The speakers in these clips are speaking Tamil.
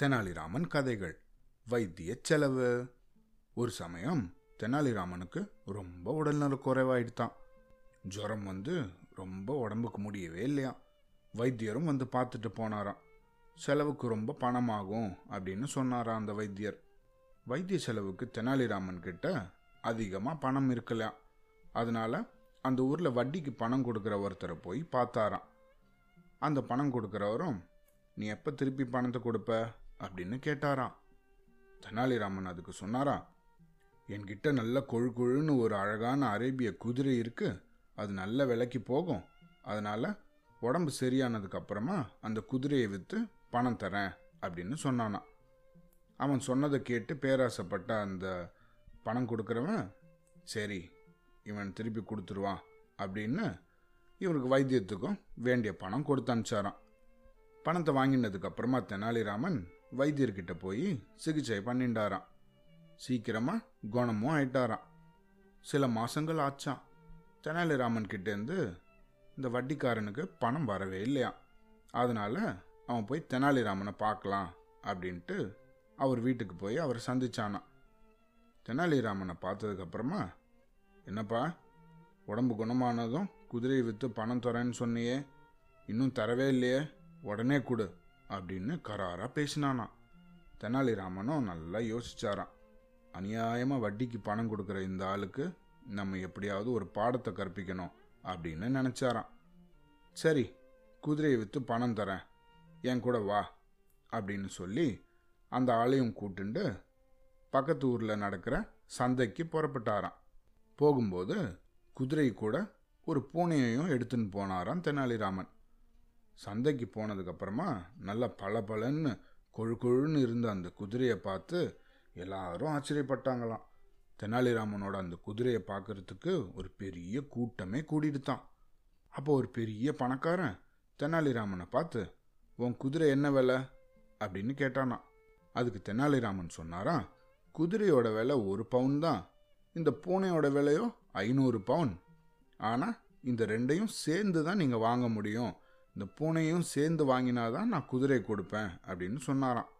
தெனாலிராமன் கதைகள் வைத்திய செலவு. ஒரு சமயம் தெனாலிராமனுக்கு ரொம்ப உடல்நல குறைவாயிடுதான். ஜுரம் வந்து ரொம்ப உடம்புக்கு முடியவே இல்லையா. வைத்தியரும் வந்து பார்த்துட்டு போனாராம். செலவுக்கு ரொம்ப பணமாகும் அப்படின்னு சொன்னாராம் அந்த வைத்தியர். வைத்திய செலவுக்கு தெனாலிராமன் கிட்ட அதிகமாக பணம் இருக்கலையா. அதனால அந்த ஊரில் வட்டிக்கு பணம் கொடுக்குற ஒருத்தரை போய் பார்த்தாராம். அந்த பணம் கொடுக்குறவரும், நீ எப்போ திருப்பி பணத்தை கொடுப்ப அப்படின்னு கேட்டாராம். தெனாலிராமன் அதுக்கு சொன்னாரா, என்கிட்ட நல்ல கொழுன்னு ஒரு அழகான அரேபிய குதிரை இருக்குது, அது நல்ல விலைக்கு போகும். அதனால் உடம்பு சரியானதுக்கப்புறமா அந்த குதிரையை விற்று பணம் தரேன் அப்படின்னு சொன்னானா. அவன் சொன்னதை கேட்டு பேராசைப்பட்ட அந்த பணம் கொடுக்குறவன், சரி இவன் திருப்பி கொடுத்துருவான் அப்படின்னு இவருக்கு வைத்தியத்துக்கும் வேண்டிய பணம் கொடுத்து அனுப்பிச்சாரான். பணத்தை வாங்கினதுக்கப்புறமா தெனாலிராமன் வைத்தியர்கிட்ட போய் சிகிச்சை பண்ணிட்டாராம். சீக்கிரமாக குணமும் ஆயிட்டாராம். சில மாதங்கள் ஆச்சான். தெனாலிராமன் கிட்டேருந்து இந்த வட்டிக்காரனுக்கு பணம் வரவே இல்லையா. அதனால் அவன் போய் தெனாலிராமனை பார்க்கலாம் அப்படின்ட்டு அவர் வீட்டுக்கு போய் அவரை சந்திச்சானான். தெனாலிராமனை பார்த்ததுக்கப்புறமா, என்னப்பா உடம்பு குணமானதும் குதிரையை விற்று பணம் தரேன்னு சொன்னியே, இன்னும் தரவே இல்லையே, உடனே கொடு அப்படின்னு கராராக பேசினானா. தெனாலிராமனும் நல்லா யோசிச்சாராம். அநியாயமாக வட்டிக்கு பணம் கொடுக்குற இந்த ஆளுக்கு நம்ம எப்படியாவது ஒரு பாடத்தை கற்பிக்கணும் அப்படின்னு நினச்சாராம். சரி குதிரையை விற்று பணம் தரேன், என் கூட வா அப்படின்னு சொல்லி அந்த ஆளையும் கூட்டுண்டு பக்கத்து ஊரில் நடக்கிற சந்தைக்கு புறப்பட்டாராம். போகும்போது குதிரை கூட ஒரு பூனையையும் எடுத்துன்னு போனாராம் தெனாலிராமன். சந்தைக்கு போனதுக்கப்புறமா நல்லா பளபளன்னு கொழுன்னு இருந்த அந்த குதிரையை பார்த்து எல்லாரும் ஆச்சரியப்பட்டாங்களாம். தெனாலிராமனோட அந்த குதிரையை பார்க்கறதுக்கு ஒரு பெரிய கூட்டமே கூடிடுதான். அப்போ ஒரு பெரிய பணக்காரன் தெனாலிராமனை பார்த்து, உன் குதிரை என்ன விலை அப்படின்னு கேட்டானா. அதுக்கு தெனாலிராமன் சொன்னாராம், குதிரையோட விலை 1 பவுன் தான், இந்த பூனையோட விலையோ 500 பவுன். ஆனால் இந்த ரெண்டையும் சேர்ந்து தான் நீங்கள் வாங்க முடியும், இந்த பூனையும் சேர்ந்து வாங்கினாதான் நான் குதிரை கொடுப்பேன் அப்படின்னு சொன்னாராம்.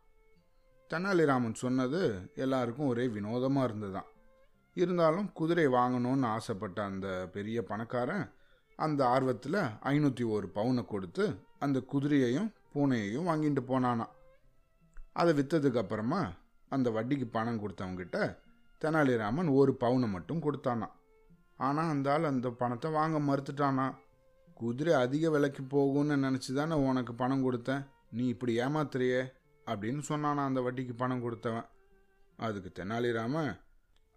தெனாலிராமன் சொன்னது எல்லாருக்கும் ஒரே வினோதமாக இருந்ததுதான். இருந்தாலும் குதிரை வாங்கணும்னு ஆசைப்பட்ட அந்த பெரிய பணக்காரன் அந்த ஆர்வத்தில் 501 பவுனை கொடுத்து அந்த குதிரையையும் பூனையையும் வாங்கிட்டு போனானா. அதை விற்றதுக்கப்புறமா அந்த வட்டிக்கு பணம் கொடுத்தவங்கிட்ட தெனாலிராமன் 1 பவுனை மட்டும் கொடுத்தானா. ஆனால் அந்த ஆள் அந்த பணத்தை வாங்க மறுத்துட்டானா. குதிரை அதிக விலைக்கு போகும்னு நினச்சி தானே உனக்கு பணம் கொடுத்தேன், நீ இப்படி ஏமாத்துறியே அப்படின்னு சொன்னானா அந்த வட்டிக்கு பணம் கொடுத்தவன். அதுக்கு தெனாலிராமன்,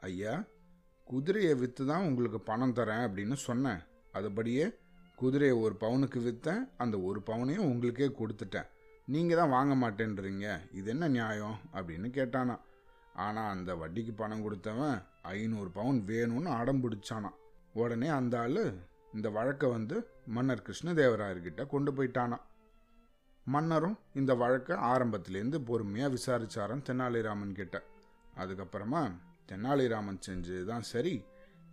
ஐயா குதிரையை விற்று தான் உங்களுக்கு பணம் தரேன் அப்படின்னு சொன்னேன், அதுபடியே குதிரையை 1 பவுனுக்கு விற்றேன், அந்த 1 பவுனையும் உங்களுக்கே கொடுத்துட்டேன், நீங்கள் தான் வாங்க மாட்டேன்றீங்க, இது என்ன நியாயம் அப்படின்னு கேட்டானா. ஆனால் அந்த வட்டிக்கு பணம் கொடுத்தவன் 500 பவுன் வேணும்னு அடம் பிடிச்சானா. உடனே அந்த ஆள் இந்த வழக்கை வந்து மன்னர் கிருஷ்ணதேவராயர்கிட்ட கொண்டு போயிட்டானா. மன்னரும் இந்த வழக்கை ஆரம்பத்திலேருந்து பொறுமையாக விசாரிச்சாராம் தெனாலிராமன் கிட்ட. அதுக்கப்புறமா தெனாலிராமன் செஞ்சது தான் சரி,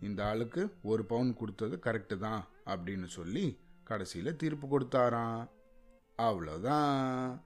இந்த ஆளுக்கு 1 பவுன் கொடுத்தது கரெக்டு தான் அப்படின்னு சொல்லி கடைசியில் தீர்ப்பு கொடுத்தாராம். அவ்வளோதான்.